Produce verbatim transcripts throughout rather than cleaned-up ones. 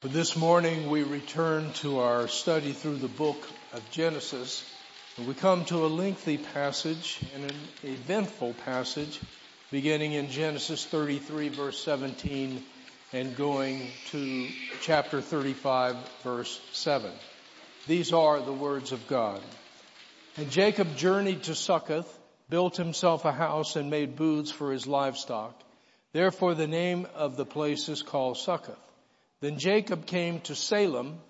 But this morning we return to our study through the book of Genesis, and we come to a lengthy passage and an eventful passage beginning in Genesis thirty-three verse seventeen and going to chapter thirty-five verse seven. These are the words of God. And Jacob journeyed to Succoth, built himself a house, and made booths for his livestock. Therefore the name of the place is called Succoth. Then Jacob came to Salem,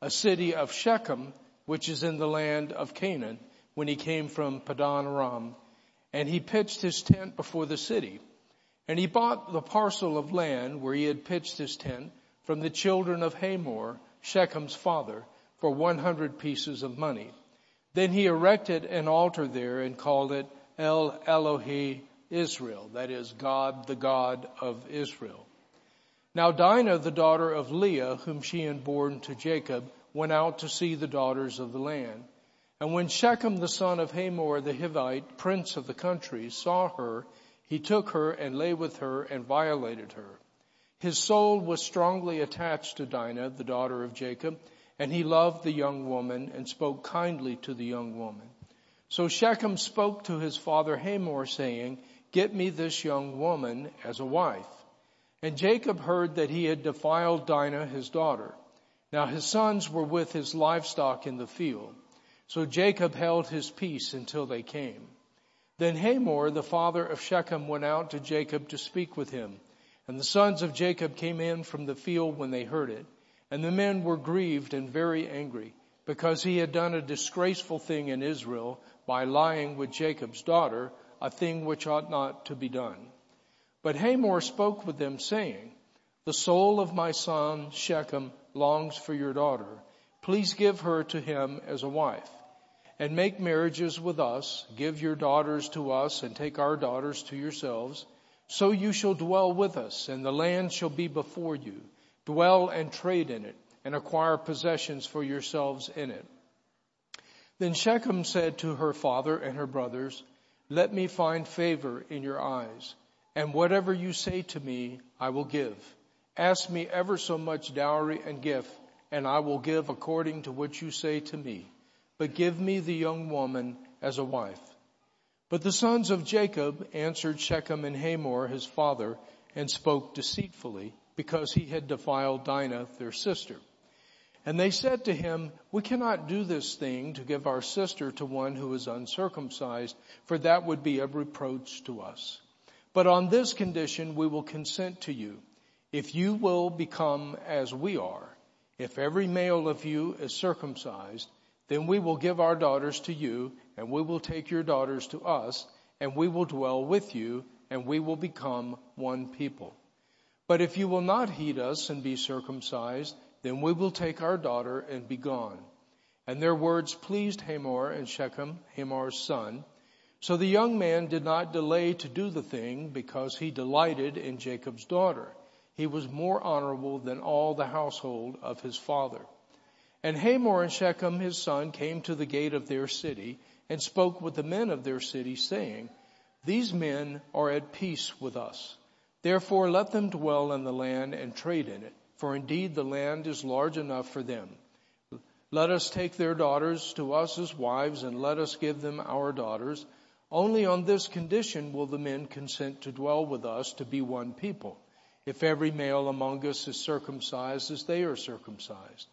a city of Shechem, which is in the land of Canaan, when he came from Padan Aram. And he pitched his tent before the city. And he bought the parcel of land where he had pitched his tent from the children of Hamor, Shechem's father, for one hundred pieces of money. Then he erected an altar there and called it El Elohi Israel, that is, God, the God of Israel. Now Dinah, the daughter of Leah, whom she had borne to Jacob, went out to see the daughters of the land. And when Shechem, the son of Hamor, the Hivite, prince of the country, saw her, he took her and lay with her and violated her. His soul was strongly attached to Dinah, the daughter of Jacob, and he loved the young woman and spoke kindly to the young woman. So Shechem spoke to his father Hamor, saying, "Get me this young woman as a wife." And Jacob heard that he had defiled Dinah, his daughter. Now his sons were with his livestock in the field. So Jacob held his peace until they came. Then Hamor, the father of Shechem, went out to Jacob to speak with him. And the sons of Jacob came in from the field when they heard it. And the men were grieved and very angry, because he had done a disgraceful thing in Israel by lying with Jacob's daughter, a thing which ought not to be done. But Hamor spoke with them, saying, "The soul of my son Shechem longs for your daughter. Please give her to him as a wife, and make marriages with us. Give your daughters to us, and take our daughters to yourselves. So you shall dwell with us, and the land shall be before you. Dwell and trade in it, and acquire possessions for yourselves in it." Then Shechem said to her father and her brothers, "Let me find favor in your eyes, and whatever you say to me, I will give. Ask me ever so much dowry and gift, and I will give according to what you say to me. But give me the young woman as a wife." But the sons of Jacob answered Shechem and Hamor, his father, and spoke deceitfully, because he had defiled Dinah, their sister. And they said to him, "We cannot do this thing to give our sister to one who is uncircumcised, for that would be a reproach to us. But on this condition we will consent to you, if you will become as we are. If every male of you is circumcised, then we will give our daughters to you, and we will take your daughters to us, and we will dwell with you, and we will become one people. But if you will not heed us and be circumcised, then we will take our daughter and be gone." And their words pleased Hamor and Shechem, Hamor's son. So the young man did not delay to do the thing, because he delighted in Jacob's daughter. He was more honorable than all the household of his father. And Hamor and Shechem, his son, came to the gate of their city and spoke with the men of their city, saying, "These men are at peace with us. Therefore let them dwell in the land and trade in it, for indeed the land is large enough for them. Let us take their daughters to us as wives, and let us give them our daughters. Only on this condition will the men consent to dwell with us, to be one people. If every male among us is circumcised as they are circumcised,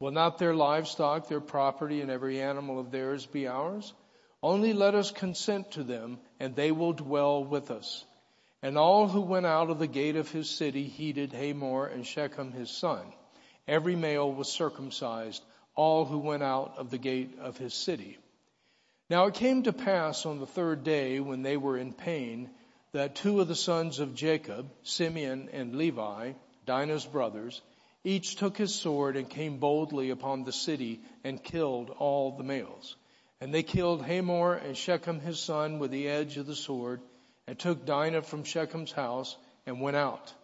will not their livestock, their property, and every animal of theirs be ours? Only let us consent to them, and they will dwell with us." And all who went out of the gate of his city heeded Hamor and Shechem his son. Every male was circumcised, all who went out of the gate of his city. Now it came to pass on the third day, when they were in pain, that two of the sons of Jacob, Simeon and Levi, Dinah's brothers, each took his sword and came boldly upon the city and killed all the males. And they killed Hamor and Shechem his son with the edge of the sword, and took Dinah from Shechem's house and went out.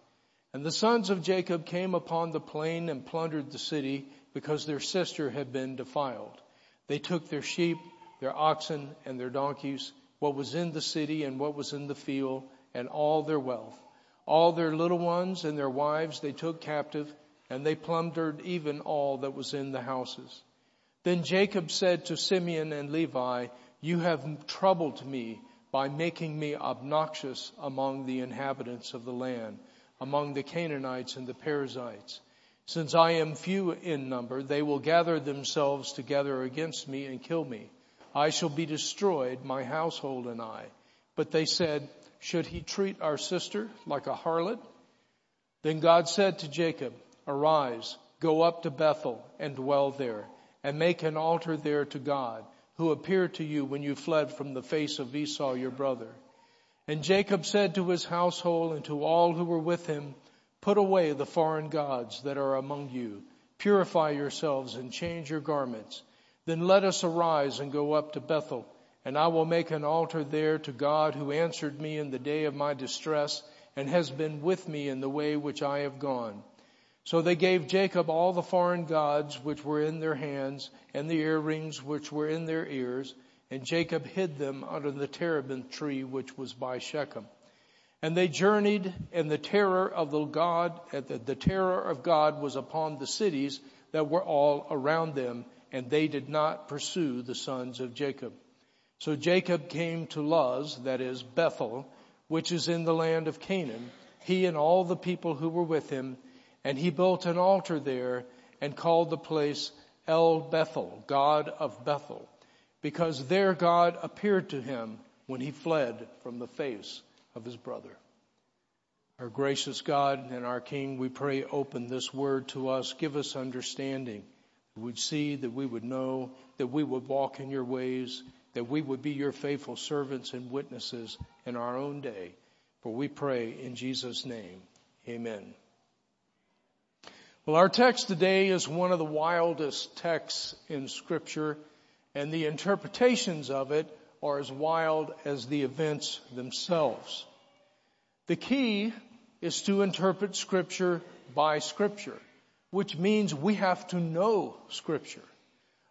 And the sons of Jacob came upon the plain and plundered the city, because their sister had been defiled. They took their sheep, their oxen, and their donkeys, what was in the city and what was in the field, and all their wealth. All their little ones and their wives they took captive, and they plundered even all that was in the houses. Then Jacob said to Simeon and Levi, "You have troubled me by making me obnoxious among the inhabitants of the land, among the Canaanites and the Perizzites. Since I am few in number, they will gather themselves together against me and kill me. I shall be destroyed, my household and I." But they said, "Should he treat our sister like a harlot?" Then God said to Jacob, "Arise, go up to Bethel and dwell there, and make an altar there to God, who appeared to you when you fled from the face of Esau your brother." And Jacob said to his household and to all who were with him, "Put away the foreign gods that are among you. Purify yourselves and change your garments. Then let us arise and go up to Bethel, and I will make an altar there to God who answered me in the day of my distress and has been with me in the way which I have gone." So they gave Jacob all the foreign gods which were in their hands and the earrings which were in their ears, and Jacob hid them under the terebinth tree which was by Shechem. And they journeyed, and the terror of the God, the terror of God was upon the cities that were all around them, and they did not pursue the sons of Jacob. So Jacob came to Luz, that is Bethel, which is in the land of Canaan, he and all the people who were with him, and he built an altar there and called the place El Bethel, God of Bethel, because there God appeared to him when he fled from the face of his brother. Our gracious God and our King, we pray, open this word to us. Give us understanding. We would see, that we would know, that we would walk in your ways, that we would be your faithful servants and witnesses in our own day. For we pray in Jesus' name. Amen. Well, our text today is one of the wildest texts in Scripture, and the interpretations of it are as wild as the events themselves. The key is to interpret Scripture by Scripture, which means we have to know Scripture,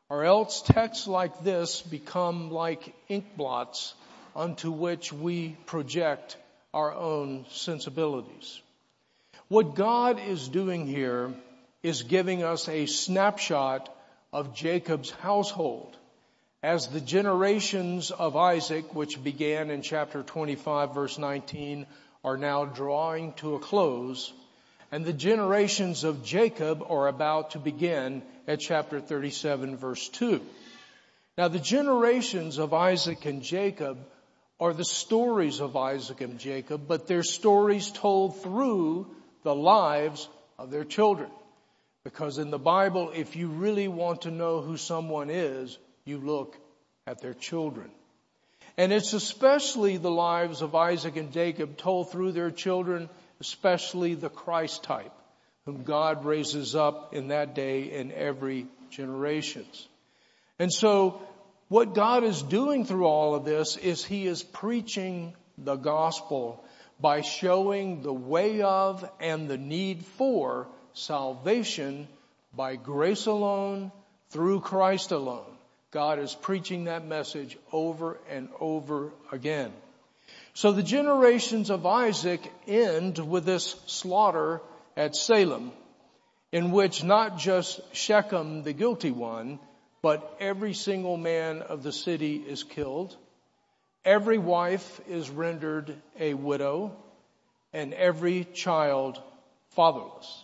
or else texts like this become like ink blots onto which we project our own sensibilities. What God is doing here is giving us a snapshot of Jacob's household as the generations of Isaac, which began in chapter twenty-five, verse nineteen, are now drawing to a close, and the generations of Jacob are about to begin at chapter thirty-seven, verse two. Now, the generations of Isaac and Jacob are the stories of Isaac and Jacob, but they're stories told through the lives of their children. Because in the Bible, if you really want to know who someone is, you look at their children. And it's especially the lives of Isaac and Jacob told through their children, especially the Christ type, whom God raises up in that day in every generation. And so what God is doing through all of this is he is preaching the gospel by showing the way of and the need for salvation by grace alone, through Christ alone. God is preaching that message over and over again. So the generations of Isaac end with this slaughter at Salem, in which not just Shechem, the guilty one, but every single man of the city is killed. Every wife is rendered a widow, and every child fatherless.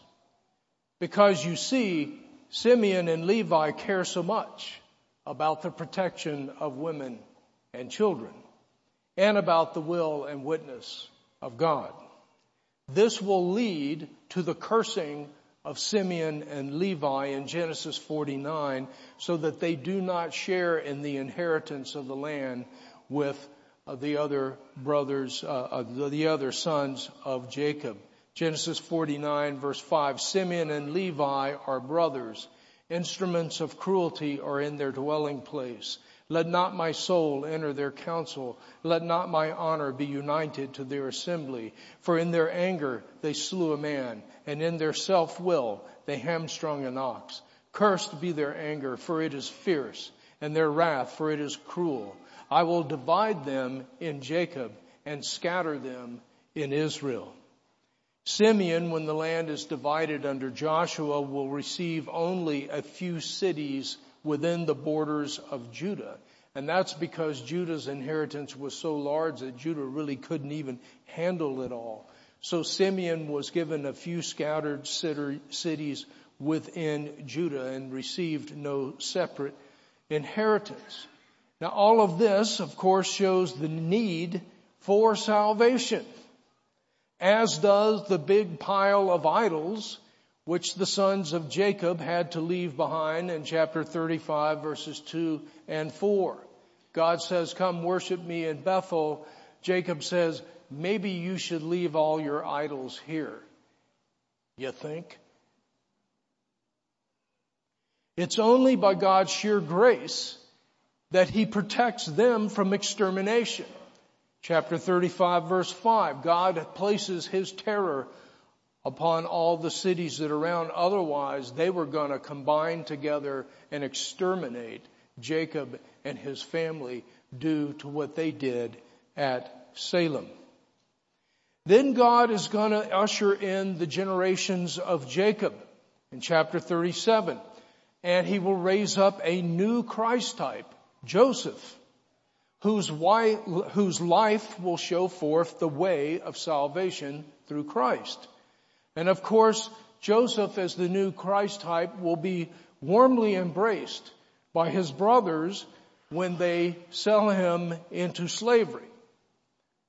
Because you see, Simeon and Levi care so much about the protection of women and children, and about the will and witness of God. This will lead to the cursing of Simeon and Levi in Genesis forty-nine, so that they do not share in the inheritance of the land with uh, the other brothers, uh, uh, the other sons of Jacob. Genesis forty-nine, verse five, Simeon and Levi are brothers. Instruments of cruelty are in their dwelling place. Let not my soul enter their counsel. Let not my honor be united to their assembly. For in their anger they slew a man, and in their self-will they hamstrung an ox. Cursed be their anger, for it is fierce, and their wrath, for it is cruel. I will divide them in Jacob and scatter them in Israel. Simeon, when the land is divided under Joshua, will receive only a few cities within the borders of Judah. And that's because Judah's inheritance was so large that Judah really couldn't even handle it all. So Simeon was given a few scattered cities within Judah and received no separate inheritance. Now, all of this, of course, shows the need for salvation, as does the big pile of idols which the sons of Jacob had to leave behind in chapter thirty-five, verses two and four. God says, "Come worship me in Bethel." Jacob says, "Maybe you should leave all your idols here." You think? It's only by God's sheer grace that he protects them from extermination. Chapter thirty-five, verse five, God places his terror upon all the cities that are around. Otherwise, they were going to combine together and exterminate Jacob and his family due to what they did at Salem. Then God is going to usher in the generations of Jacob in chapter thirty-seven, and he will raise up a new Christ type, Joseph, whose wife, whose life will show forth the way of salvation through Christ. And of course, Joseph as the new Christ type will be warmly embraced by his brothers when they sell him into slavery,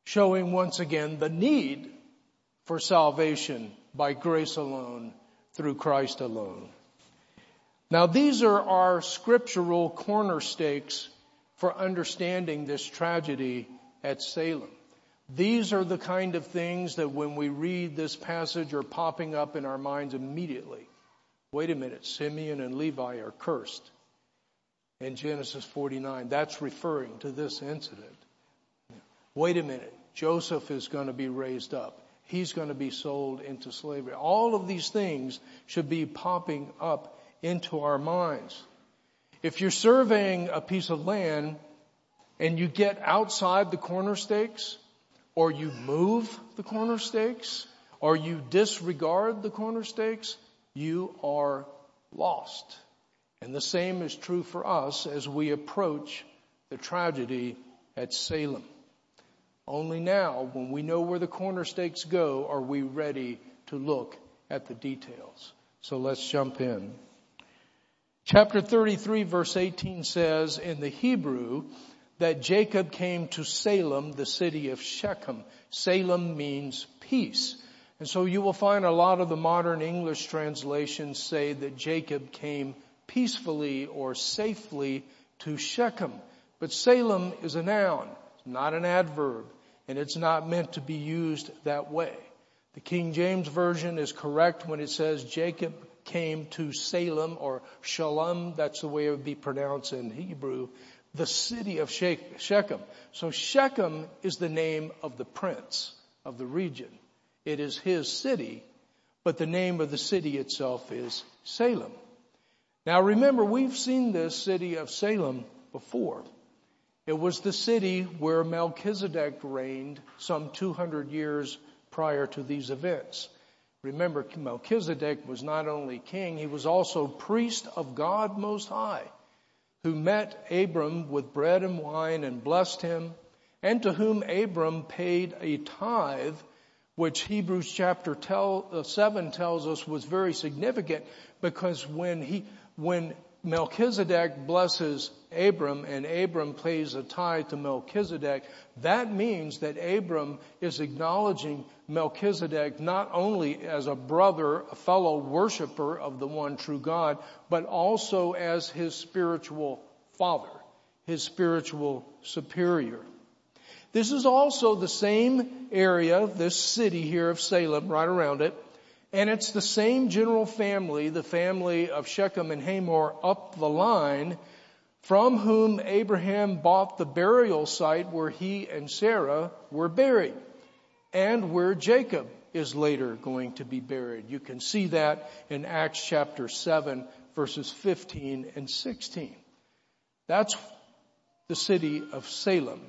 showing once again the need for salvation by grace alone, through Christ alone. Now, these are our scriptural corner stakes for understanding this tragedy at Salem. These are the kind of things that when we read this passage are popping up in our minds immediately. Wait a minute, Simeon and Levi are cursed in Genesis forty-nine. That's referring to this incident. Wait a minute, Joseph is going to be raised up. He's going to be sold into slavery. All of these things should be popping up into our minds. If you're surveying a piece of land and you get outside the corner stakes, or you move the corner stakes, or you disregard the corner stakes, you are lost. And the same is true for us as we approach the tragedy at Salem. Only now, when we know where the corner stakes go, are we ready to look at the details. So let's jump in. Chapter thirty-three, verse eighteen says in the Hebrew that Jacob came to Salem, the city of Shechem. Salem means peace. And so you will find a lot of the modern English translations say that Jacob came peacefully or safely to Shechem. But Salem is a noun, not an adverb, and it's not meant to be used that way. The King James Version is correct when it says Jacob came to Salem, or Shalem, that's the way it would be pronounced in Hebrew, the city of Shechem. So Shechem is the name of the prince of the region. It is his city, but the name of the city itself is Salem. Now remember, we've seen this city of Salem before. It was the city where Melchizedek reigned some two hundred years prior to these events. Remember, Melchizedek was not only king, he was also priest of God Most High, who met Abram with bread and wine and blessed him, and to whom Abram paid a tithe, which Hebrews chapter seven tells us was very significant, because when he, when Melchizedek blesses Abram and Abram pays a tithe to Melchizedek, that means that Abram is acknowledging Melchizedek not only as a brother, a fellow worshiper of the one true God, but also as his spiritual father, his spiritual superior. This is also the same area, this city here of Salem, right around it, and it's the same general family, the family of Shechem and Hamor up the line, from whom Abraham bought the burial site where he and Sarah were buried, and where Jacob is later going to be buried. You can see that in Acts chapter seven, verses fifteen and sixteen. That's the city of Salem.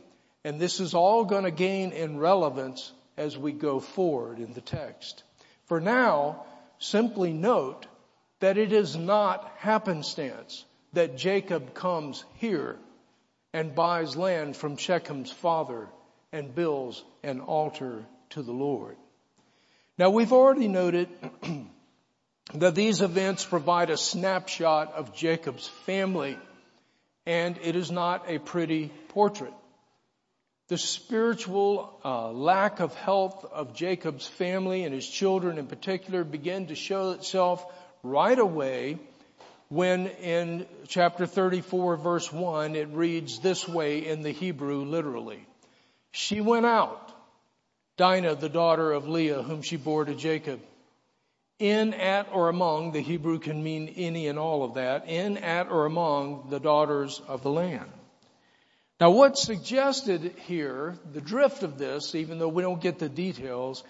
And this is all going to gain in relevance as we go forward in the text. For now, simply note that it is not happenstance that Jacob comes here and buys land from Shechem's father and builds an altar to the Lord. Now, we've already noted that these events provide a snapshot of Jacob's family, and it is not a pretty portrait. The spiritual uh, lack of health of Jacob's family and his children in particular began to show itself right away when in chapter thirty-four, verse one, it reads this way in the Hebrew literally. She went out, Dinah, the daughter of Leah, whom she bore to Jacob. In, at, or among, the Hebrew can mean any and all of that, in, at, or among the daughters of the land. Now what's suggested here, the drift of this, even though we don't get the details,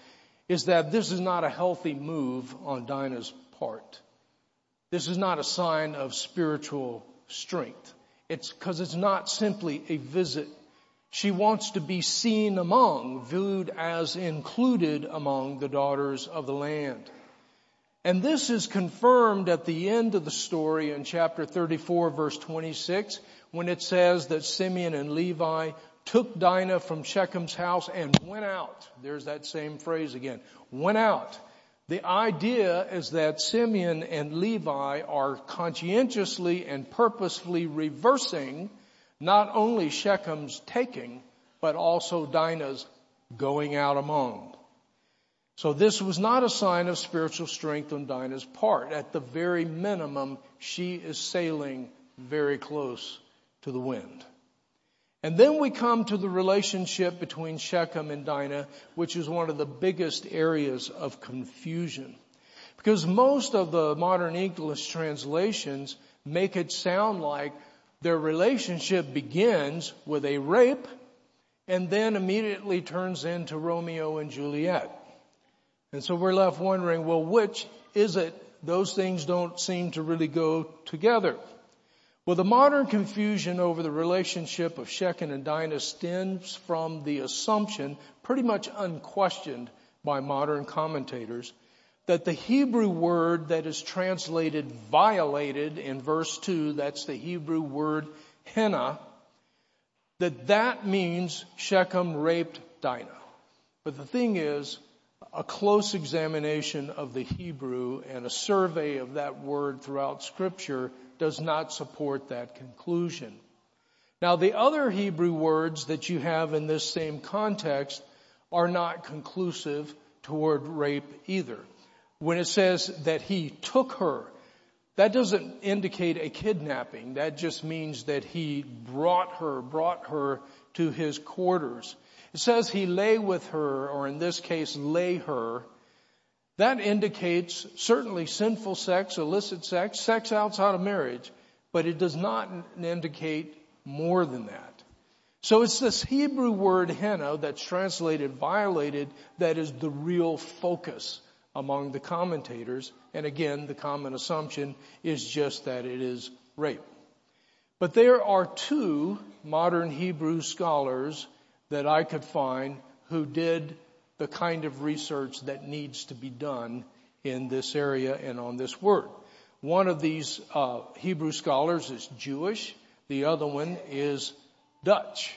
is that this is not a healthy move on Dinah's part. This is not a sign of spiritual strength. It's because it's not simply a visit. She wants to be seen among, viewed as included among the daughters of the land. And this is confirmed at the end of the story in chapter thirty-four, verse twenty-six, when it says that Simeon and Levi took Dinah from Shechem's house and went out. There's that same phrase again, went out. The idea is that Simeon and Levi are conscientiously and purposefully reversing not only Shechem's taking, but also Dinah's going out among. So this was not a sign of spiritual strength on Dinah's part. At the very minimum, she is sailing very close to the wind. And then we come to the relationship between Shechem and Dinah, which is one of the biggest areas of confusion. Because most of the modern English translations make it sound like their relationship begins with a rape and then immediately turns into Romeo and Juliet. And so we're left wondering, well, which is it? Those things don't seem to really go together. Well, the modern confusion over the relationship of Shechem and Dinah stems from the assumption, pretty much unquestioned by modern commentators, that the Hebrew word that is translated violated in verse two, that's the Hebrew word henna, that that means Shechem raped Dinah. But the thing is, a close examination of the Hebrew and a survey of that word throughout Scripture does not support that conclusion. Now, the other Hebrew words that you have in this same context are not conclusive toward rape either. When it says that he took her, that doesn't indicate a kidnapping. That just means that he brought her, brought her to his quarters. It says he lay with her, or in this case, lay her. That indicates certainly sinful sex, illicit sex, sex outside of marriage, but it does not indicate more than that. So it's this Hebrew word henna that's translated violated that is the real focus among the commentators. And again, the common assumption is just that it is rape. But there are two modern Hebrew scholars that I could find who did the kind of research that needs to be done in this area and on this word. One of these uh, Hebrew scholars is Jewish. The other one is Dutch.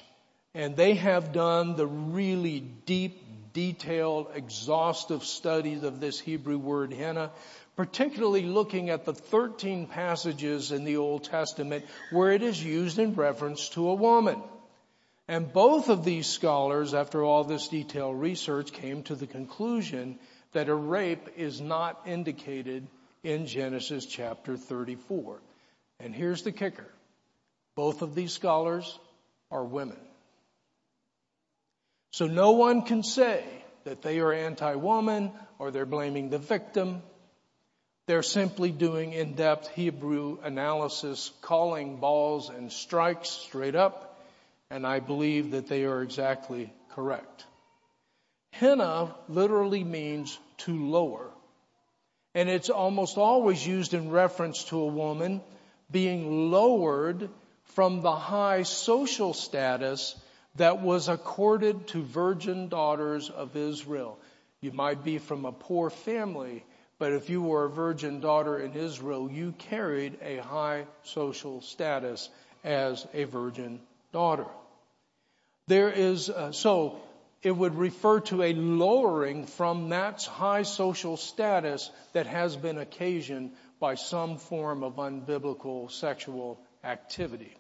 And they have done the really deep, detailed, exhaustive studies of this Hebrew word henna, particularly looking at the thirteen passages in the Old Testament where it is used in reference to a woman. And both of these scholars, after all this detailed research, came to the conclusion that a rape is not indicated in Genesis chapter thirty-four. And here's the kicker. Both of these scholars are women. So no one can say that they are anti-woman or they're blaming the victim. They're simply doing in-depth Hebrew analysis, calling balls and strikes straight up. And I believe that they are exactly correct. Henna literally means to lower. And it's almost always used in reference to a woman being lowered from the high social status that was accorded to virgin daughters of Israel. You might be from a poor family, but if you were a virgin daughter in Israel, you carried a high social status as a virgin daughter. There is, uh, so it would refer to a lowering from that high social status that has been occasioned by some form of unbiblical sexual activity.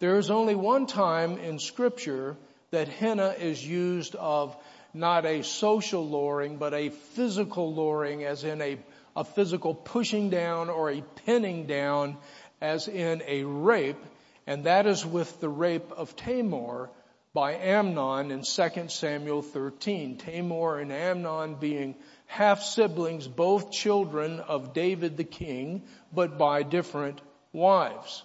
There is only one time in Scripture that henna is used of not a social lowering, but a physical lowering, as in a, a physical pushing down or a pinning down, as in a rape, and that is with the rape of Tamar by Amnon in Second Samuel thirteen. Tamar and Amnon being half-siblings, both children of David the king, but by different wives.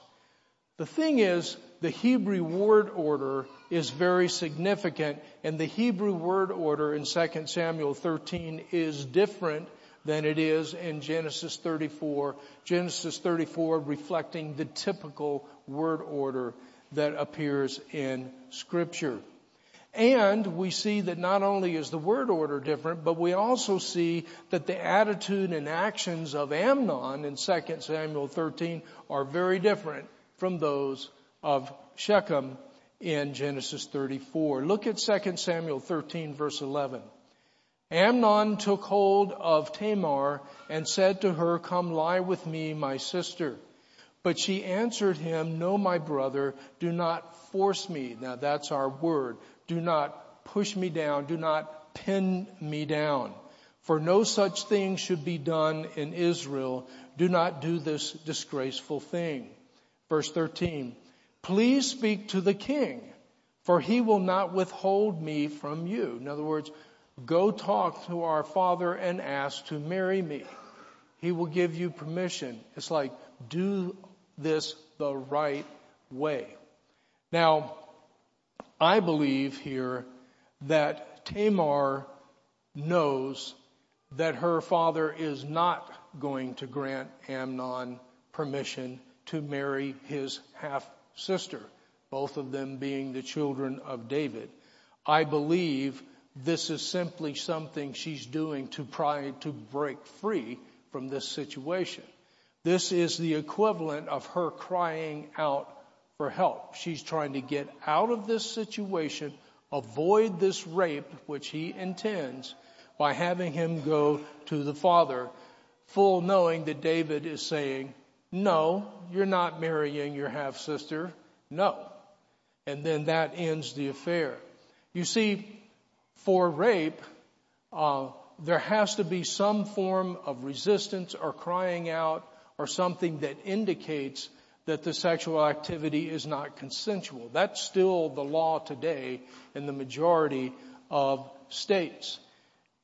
The thing is, the Hebrew word order is very significant, and the Hebrew word order in Second Samuel thirteen is different than it is in Genesis thirty-four. Genesis thirty-four reflecting the typical word order that appears in Scripture. And we see that not only is the word order different, but we also see that the attitude and actions of Amnon in Second Samuel thirteen are very different from those of Shechem in Genesis thirty-four. Look at Second Samuel thirteen verse eleven. Amnon took hold of Tamar and said to her, "Come lie with me, my sister." But she answered him, "No, my brother, do not force me." Now that's our word. Do not push me down. Do not pin me down. For no such thing should be done in Israel. Do not do this disgraceful thing. Verse thirteen. Please speak to the king, for he will not withhold me from you. In other words, go talk to our father and ask to marry me. He will give you permission. It's like, do this the right way. Now, I believe here that Tamar knows that her father is not going to grant Amnon permission to marry his half-brother. Sister, both of them being the children of David. I believe this is simply something she's doing to try to break free from this situation. This is the equivalent of her crying out for help. She's trying to get out of this situation, avoid this rape, which he intends, by having him go to the father, full knowing that David is saying, "No, you're not marrying your half-sister. No." And then that ends the affair. You see, for rape, uh, there has to be some form of resistance or crying out or something that indicates that the sexual activity is not consensual. That's still the law today in the majority of states.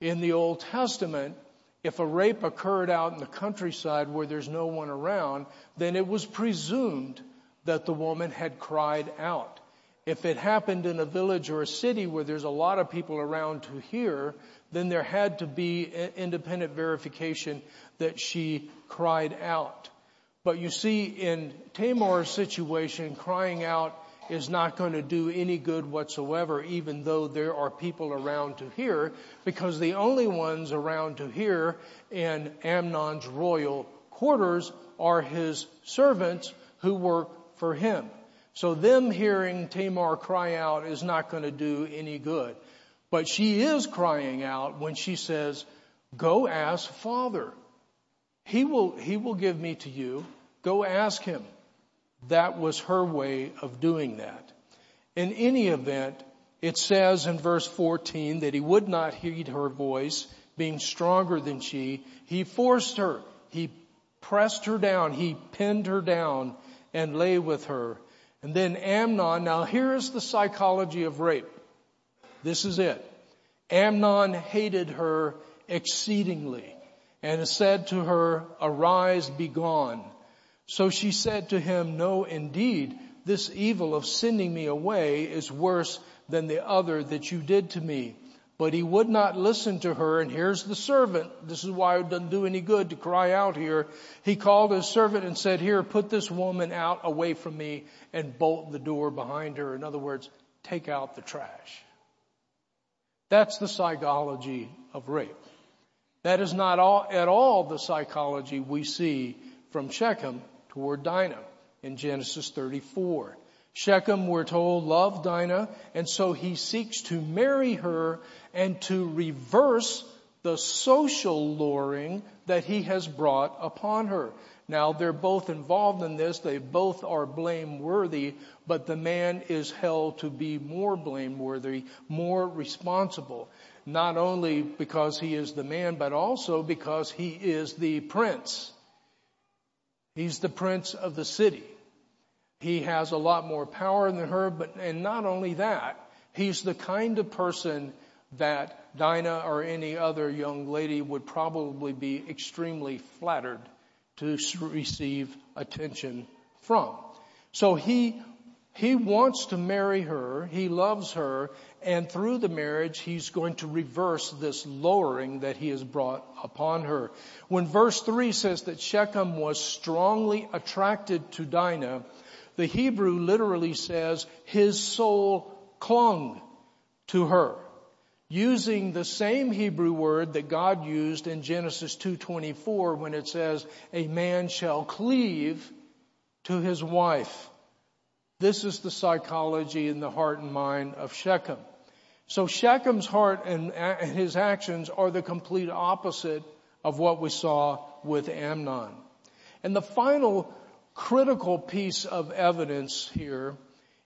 In the Old Testament, if a rape occurred out in the countryside where there's no one around, then it was presumed that the woman had cried out. If it happened in a village or a city where there's a lot of people around to hear, then there had to be independent verification that she cried out. But you see, in Tamar's situation, crying out is not going to do any good whatsoever, even though there are people around to hear, because the only ones around to hear in Amnon's royal quarters are his servants who work for him. So them hearing Tamar cry out is not going to do any good. But she is crying out when she says, "Go ask Father. He will, he will give me to you. Go ask him." That was her way of doing that. In any event, it says in verse fourteen that he would not heed her voice, being stronger than she. He forced her. He pressed her down. He pinned her down and lay with her. And then Amnon, now here is the psychology of rape. This is it. Amnon hated her exceedingly and said to her, "Arise, be gone." So she said to him, "No, indeed, this evil of sending me away is worse than the other that you did to me." But he would not listen to her. And here's the servant. This is why it doesn't do any good to cry out here. He called his servant and said, "Here, put this woman out away from me and bolt the door behind her." In other words, take out the trash. That's the psychology of rape. That is not all, at all the psychology we see from Shechem toward Dinah in Genesis thirty-four. Shechem, we're told, loved Dinah, and so he seeks to marry her and to reverse the social luring that he has brought upon her. Now, they're both involved in this. They both are blameworthy, but the man is held to be more blameworthy, more responsible, not only because he is the man, but also because he is the prince. He's the prince of the city. He has a lot more power than her, but and not only that, he's the kind of person that Dinah or any other young lady would probably be extremely flattered to receive attention from. So he, he wants to marry her, he loves her, and through the marriage he's going to reverse this lowering that he has brought upon her. When verse three says that Shechem was strongly attracted to Dinah, the Hebrew literally says his soul clung to her, using the same Hebrew word that God used in Genesis two twenty-four when it says, a man shall cleave to his wife. This is the psychology in the heart and mind of Shechem. So Shechem's heart and his actions are the complete opposite of what we saw with Amnon. And the final critical piece of evidence here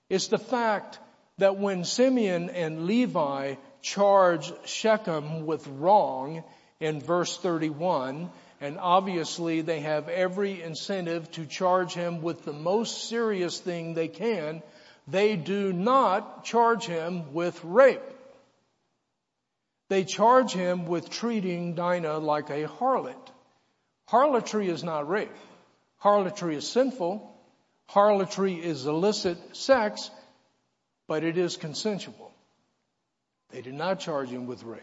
is the fact that when Simeon and Levi charge Shechem with wrong in verse thirty-one, and obviously they have every incentive to charge him with the most serious thing they can, they do not charge him with rape. They charge him with treating Dinah like a harlot. Harlotry is not rape. Harlotry is sinful. Harlotry is illicit sex, but it is consensual. They did not charge him with rape.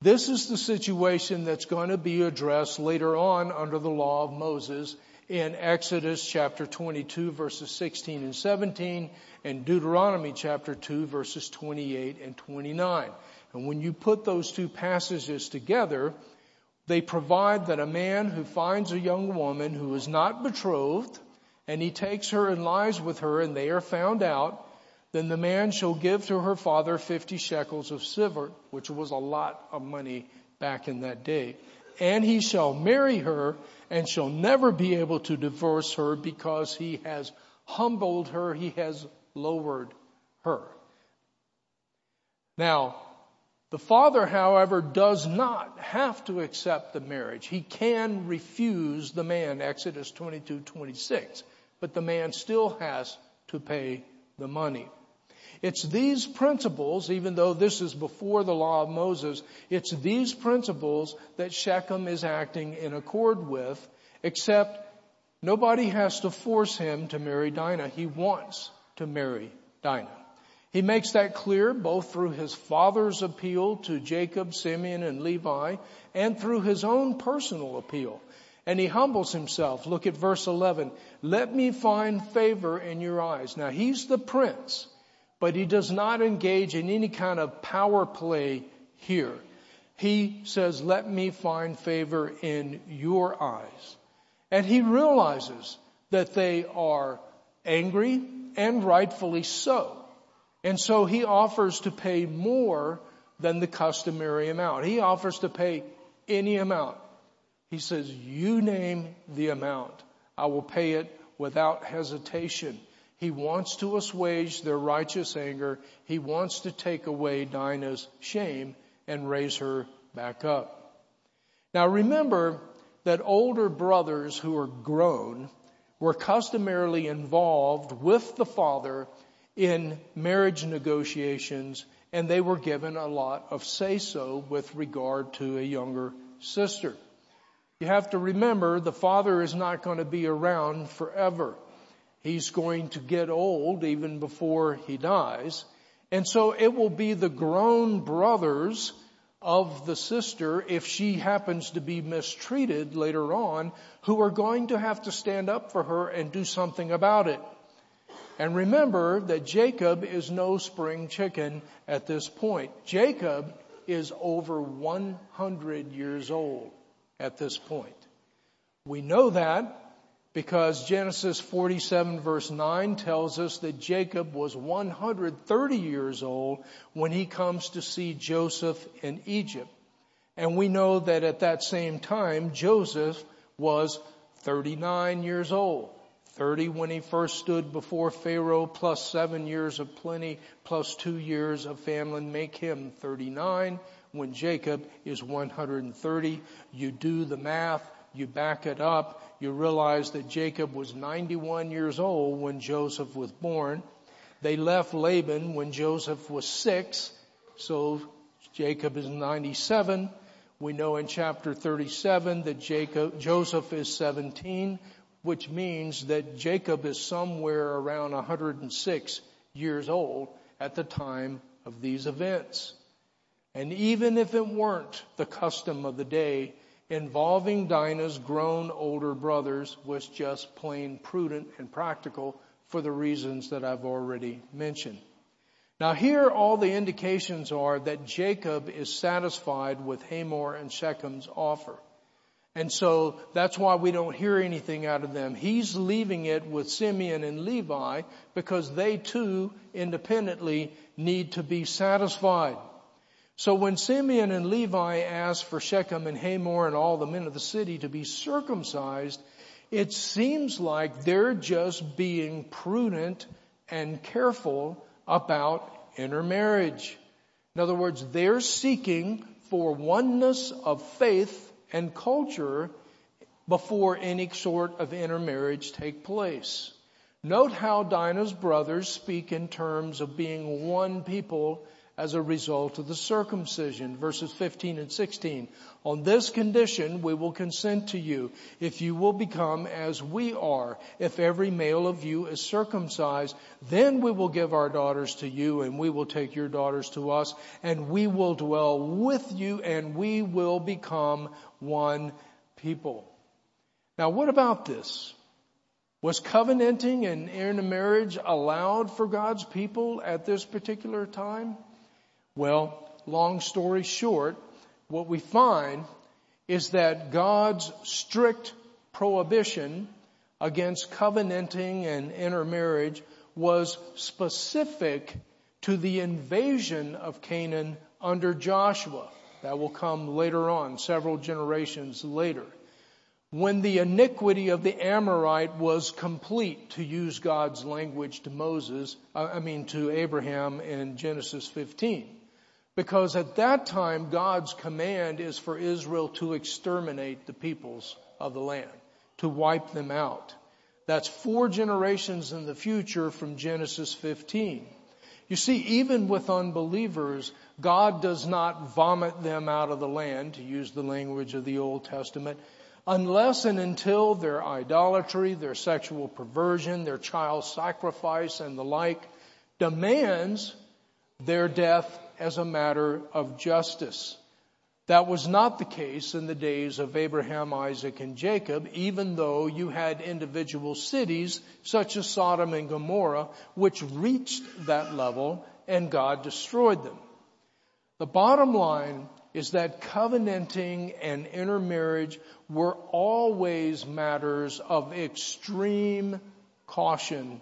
This is the situation that's going to be addressed later on under the law of Moses in Exodus chapter twenty-two, verses sixteen and seventeen, and Deuteronomy chapter two, verses twenty-eight and twenty-nine. And when you put those two passages together, they provide that a man who finds a young woman who is not betrothed, and he takes her and lies with her, and they are found out, then the man shall give to her father fifty shekels of silver, which was a lot of money back in that day. And he shall marry her and shall never be able to divorce her because he has humbled her, he has lowered her. Now, the father, however, does not have to accept the marriage. He can refuse the man, Exodus twenty-two twenty-six, but the man still has to pay the money. It's these principles, even though this is before the law of Moses, it's these principles that Shechem is acting in accord with, except nobody has to force him to marry Dinah. He wants to marry Dinah. He makes that clear both through his father's appeal to Jacob, Simeon, and Levi, and through his own personal appeal. And he humbles himself. Look at verse eleven. Let me find favor in your eyes. Now, he's the prince, but he does not engage in any kind of power play here. He says, let me find favor in your eyes. And he realizes that they are angry, and rightfully so. And so he offers to pay more than the customary amount. He offers to pay any amount. He says, you name the amount. I will pay it without hesitation. He wants to assuage their righteous anger. He wants to take away Dinah's shame and raise her back up. Now remember that older brothers who are grown were customarily involved with the father in marriage negotiations, and they were given a lot of say-so with regard to a younger sister. You have to remember the father is not going to be around forever. He's going to get old even before he dies. And so it will be the grown brothers of the sister, if she happens to be mistreated later on, who are going to have to stand up for her and do something about it. And remember that Jacob is no spring chicken at this point. Jacob is over one hundred years old at this point. We know that because Genesis forty-seven verse nine tells us that Jacob was one hundred thirty years old when he comes to see Joseph in Egypt. And we know that at that same time, Joseph was thirty-nine years old. thirty when he first stood before Pharaoh, plus seven years of plenty, plus two years of famine, make him thirty-nine. When Jacob is one hundred thirty, you do the math, you back it up, you realize that Jacob was ninety-one years old when Joseph was born. They left Laban when Joseph was six, so Jacob is ninety-seven. We know in chapter thirty-seven that Jacob, Joseph is seventeen, which means that Jacob is somewhere around one hundred six years old at the time of these events. And even if it weren't the custom of the day, involving Dinah's grown older brothers was just plain prudent and practical for the reasons that I've already mentioned. Now here all the indications are that Jacob is satisfied with Hamor and Shechem's offer. And so that's why we don't hear anything out of them. He's leaving it with Simeon and Levi because they too independently need to be satisfied. So when Simeon and Levi asked for Shechem and Hamor and all the men of the city to be circumcised, it seems like they're just being prudent and careful about intermarriage. In other words, they're seeking for oneness of faith and culture before any sort of intermarriage take place. Note how Dinah's brothers speak in terms of being one people as a result of the circumcision. Verses fifteen and sixteen. On this condition we will consent to you, if you will become as we are. If every male of you is circumcised, then we will give our daughters to you, and we will take your daughters to us, and we will dwell with you, and we will become one people. Now what about this? Was covenanting and intermarriage allowed for God's people at this particular time? Well, long story short, what we find is that God's strict prohibition against covenanting and intermarriage was specific to the invasion of Canaan under Joshua. That will come later on, several generations later, when the iniquity of the Amorite was complete, to use God's language to Moses, I mean to Abraham in Genesis fifteen. Because at that time, God's command is for Israel to exterminate the peoples of the land, to wipe them out. That's four generations in the future from Genesis fifteen. You see, even with unbelievers, God does not vomit them out of the land, to use the language of the Old Testament, unless and until their idolatry, their sexual perversion, their child sacrifice, and the like demands their death as a matter of justice. That was not the case in the days of Abraham, Isaac, and Jacob, even though you had individual cities such as Sodom and Gomorrah, which reached that level and God destroyed them. The bottom line is that covenanting and intermarriage were always matters of extreme caution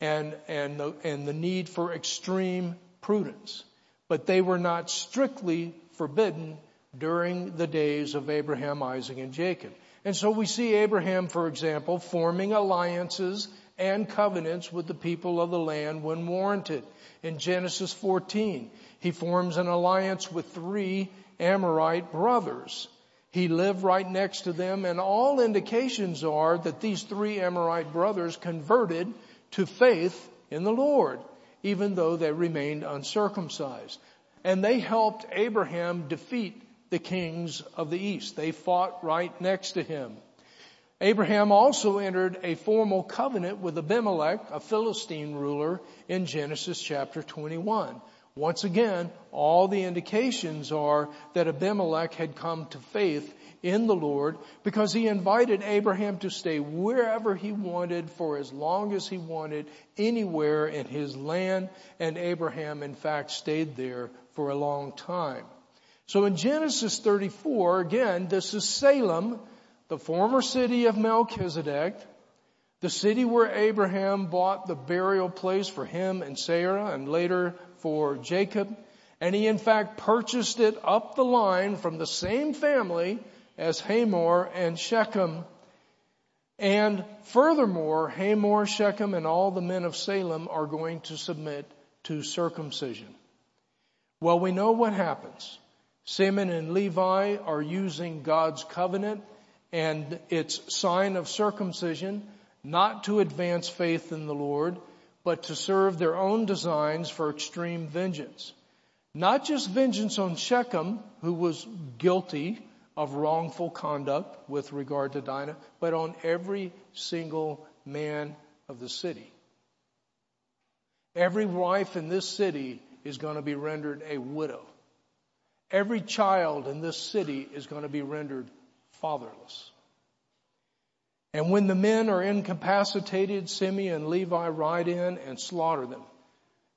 and, and, the, and the need for extreme prudence, but they were not strictly forbidden during the days of Abraham, Isaac, and Jacob. And so we see Abraham, for example, forming alliances and covenants with the people of the land when warranted. In Genesis fourteen, he forms an alliance with three Amorite brothers. He lived right next to them, and all indications are that these three Amorite brothers converted to faith in the Lord, even though they remained uncircumcised. And they helped Abraham defeat the kings of the east. They fought right next to him. Abraham also entered a formal covenant with Abimelech, a Philistine ruler, in Genesis chapter twenty-one. Once again, all the indications are that Abimelech had come to faith in the Lord, because he invited Abraham to stay wherever he wanted for as long as he wanted, anywhere in his land. And Abraham, in fact, stayed there for a long time. So in Genesis thirty-four, again, this is Salem, the former city of Melchizedek, the city where Abraham bought the burial place for him and Sarah and later for Jacob. And he, in fact, purchased it up the line from the same family as Hamor and Shechem. And furthermore, Hamor, Shechem, and all the men of Salem are going to submit to circumcision. Well, we know what happens. Simeon and Levi are using God's covenant and its sign of circumcision not to advance faith in the Lord, but to serve their own designs for extreme vengeance. Not just vengeance on Shechem, who was guilty of wrongful conduct with regard to Dinah, but on every single man of the city. Every wife in this city is going to be rendered a widow. Every child in this city is going to be rendered fatherless. And when the men are incapacitated, Simeon and Levi ride in and slaughter them.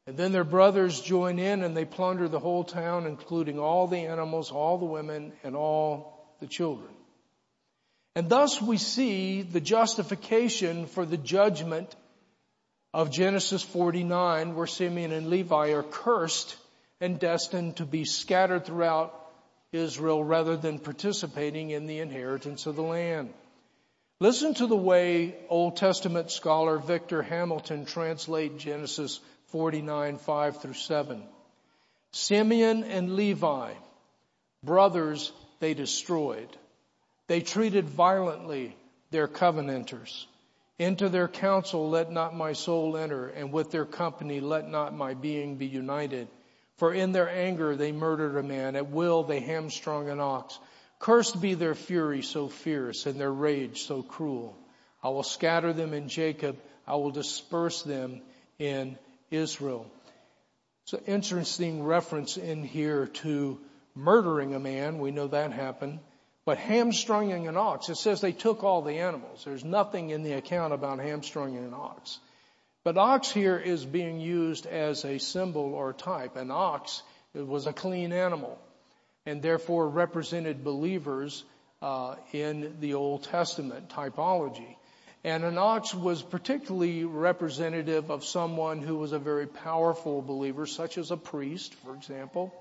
And then their brothers join in and they plunder the whole town, including all the animals, all the women, and all the children. And thus we see the justification for the judgment of Genesis forty-nine, where Simeon and Levi are cursed and destined to be scattered throughout Israel rather than participating in the inheritance of the land. Listen to the way Old Testament scholar Victor Hamilton translates Genesis forty-nine, five through seven. Simeon and Levi, brothers they destroyed. They treated violently their covenanters. Into their counsel let not my soul enter, and with their company let not my being be united. For in their anger they murdered a man, at will they hamstrung an ox. Cursed be their fury so fierce and their rage so cruel. I will scatter them in Jacob. I will disperse them in Israel. It's an interesting reference in here to murdering a man. We know that happened. But hamstringing an ox, it says they took all the animals. There's nothing in the account about hamstringing an ox. But ox here is being used as a symbol or type. An ox, it was a clean animal, and therefore represented believers uh, in the Old Testament typology. And an ox was particularly representative of someone who was a very powerful believer, such as a priest, for example.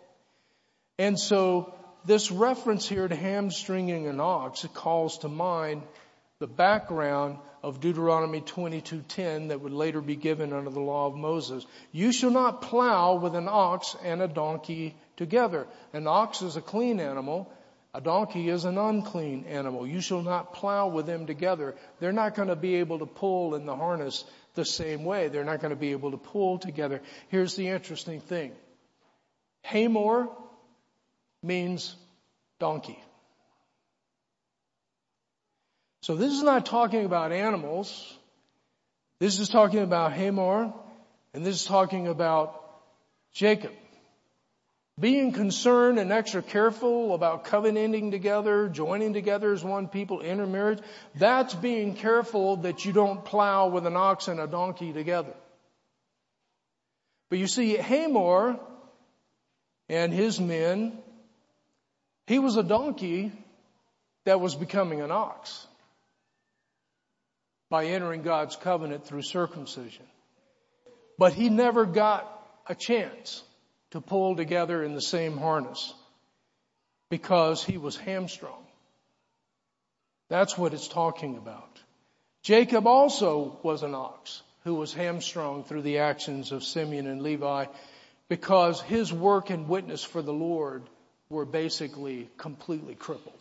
And so this reference here to hamstringing an ox calls to mind the background of Deuteronomy twenty-two ten that would later be given under the law of Moses. You shall not plow with an ox and a donkey together. An ox is a clean animal. A donkey is an unclean animal. You shall not plow with them together. They're not going to be able to pull in the harness the same way. They're not going to be able to pull together. Here's the interesting thing. Hamor means donkey. So this is not talking about animals. This is talking about Hamor, and this is talking about Jacob. Being concerned and extra careful about covenanting together, joining together as one people, intermarriage, that's being careful that you don't plow with an ox and a donkey together. But you see, Hamor and his men, he was a donkey that was becoming an ox by entering God's covenant through circumcision. But he never got a chance to pull together in the same harness because he was hamstrung. That's what it's talking about. Jacob also was an ox who was hamstrung through the actions of Simeon and Levi because his work and witness for the Lord were basically completely crippled.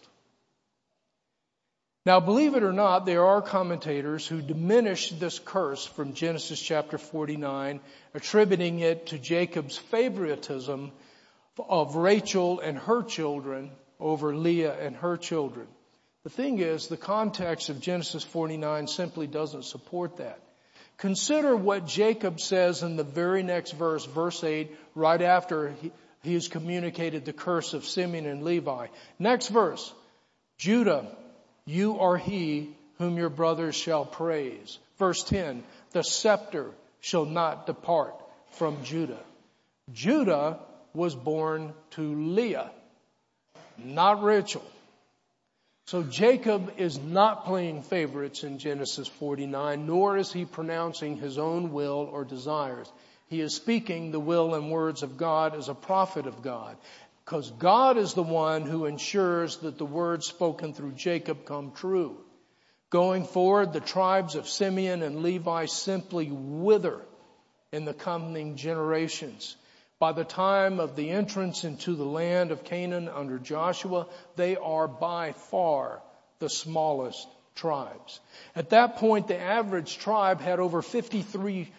Now, believe it or not, there are commentators who diminish this curse from Genesis chapter forty-nine, attributing it to Jacob's favoritism of Rachel and her children over Leah and her children. The thing is, the context of Genesis forty-nine simply doesn't support that. Consider what Jacob says in the very next verse, verse eight, right after he, he has communicated the curse of Simeon and Levi. Next verse. Judah, you are he whom your brothers shall praise. Verse ten, the scepter shall not depart from Judah. Judah was born to Leah, not Rachel. So Jacob is not playing favorites in Genesis forty-nine, nor is he pronouncing his own will or desires. He is speaking the will and words of God as a prophet of God, because God is the one who ensures that the words spoken through Jacob come true. Going forward, the tribes of Simeon and Levi simply wither in the coming generations. By the time of the entrance into the land of Canaan under Joshua, they are by far the smallest tribes. At that point, the average tribe had over fifty-three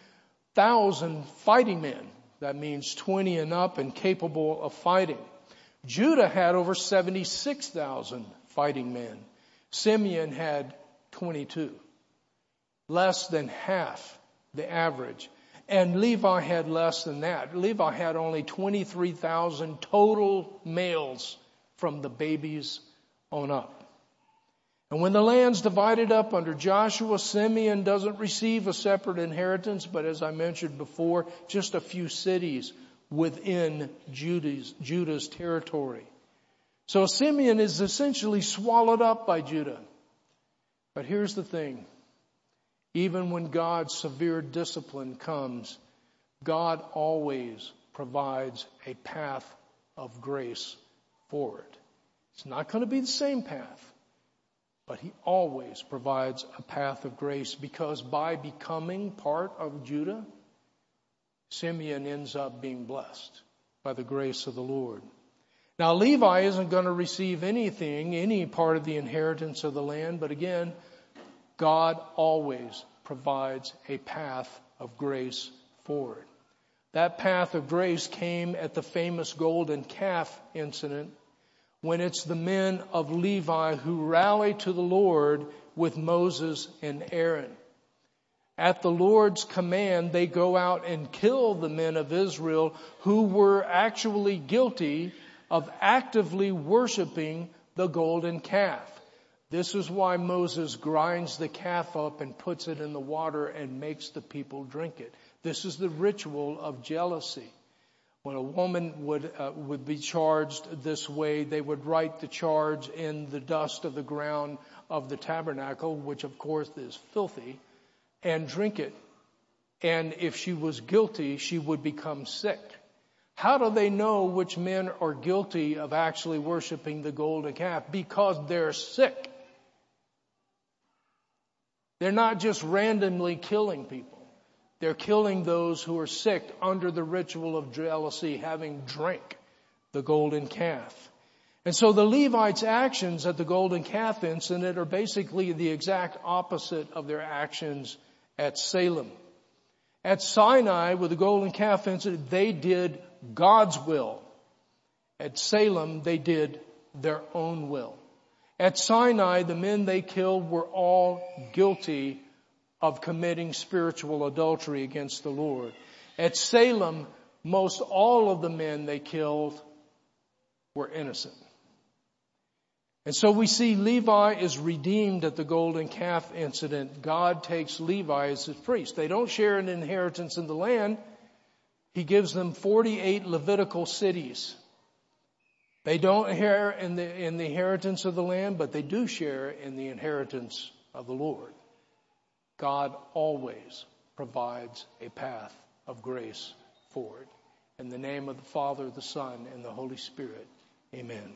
thousand fighting men. That means twenty and up and capable of fighting. Judah had over seventy-six thousand fighting men. Simeon had twenty-two, less than half the average. And Levi had less than that. Levi had only twenty-three thousand total males from the babies on up. And when the land's divided up under Joshua, Simeon doesn't receive a separate inheritance, but as I mentioned before, just a few cities within Judah's, Judah's territory. So Simeon is essentially swallowed up by Judah. But here's the thing. Even when God's severe discipline comes, God always provides a path of grace forward. It's not going to be the same path, but he always provides a path of grace, because by becoming part of Judah, Simeon ends up being blessed by the grace of the Lord. Now, Levi isn't going to receive anything, any part of the inheritance of the land, but again, God always provides a path of grace forward. That path of grace came at the famous golden calf incident, when it's the men of Levi who rally to the Lord with Moses and Aaron. At the Lord's command, they go out and kill the men of Israel who were actually guilty of actively worshiping the golden calf. This is why Moses grinds the calf up and puts it in the water and makes the people drink it. This is the ritual of jealousy. When a woman would uh, would be charged this way, they would write the charge in the dust of the ground of the tabernacle, which of course is filthy, and drink it. And if she was guilty, she would become sick. How do they know which men are guilty of actually worshiping the golden calf? Because they're sick. They're not just randomly killing people. They're killing those who are sick under the ritual of jealousy, having drank the golden calf. And so the Levites' actions at the golden calf incident are basically the exact opposite of their actions at Salem. At Sinai, with the golden calf incident, they did God's will. At Salem, they did their own will. At Sinai, the men they killed were all guilty of committing spiritual adultery against the Lord. At Salem, most all of the men they killed were innocent. And so we see Levi is redeemed at the golden calf incident. God takes Levi as his priest. They don't share an inheritance in the land. He gives them forty-eight Levitical cities. They don't share in the, in the inheritance of the land, but they do share in the inheritance of the Lord. God always provides a path of grace forward. In the name of the Father, the Son, and the Holy Spirit, amen.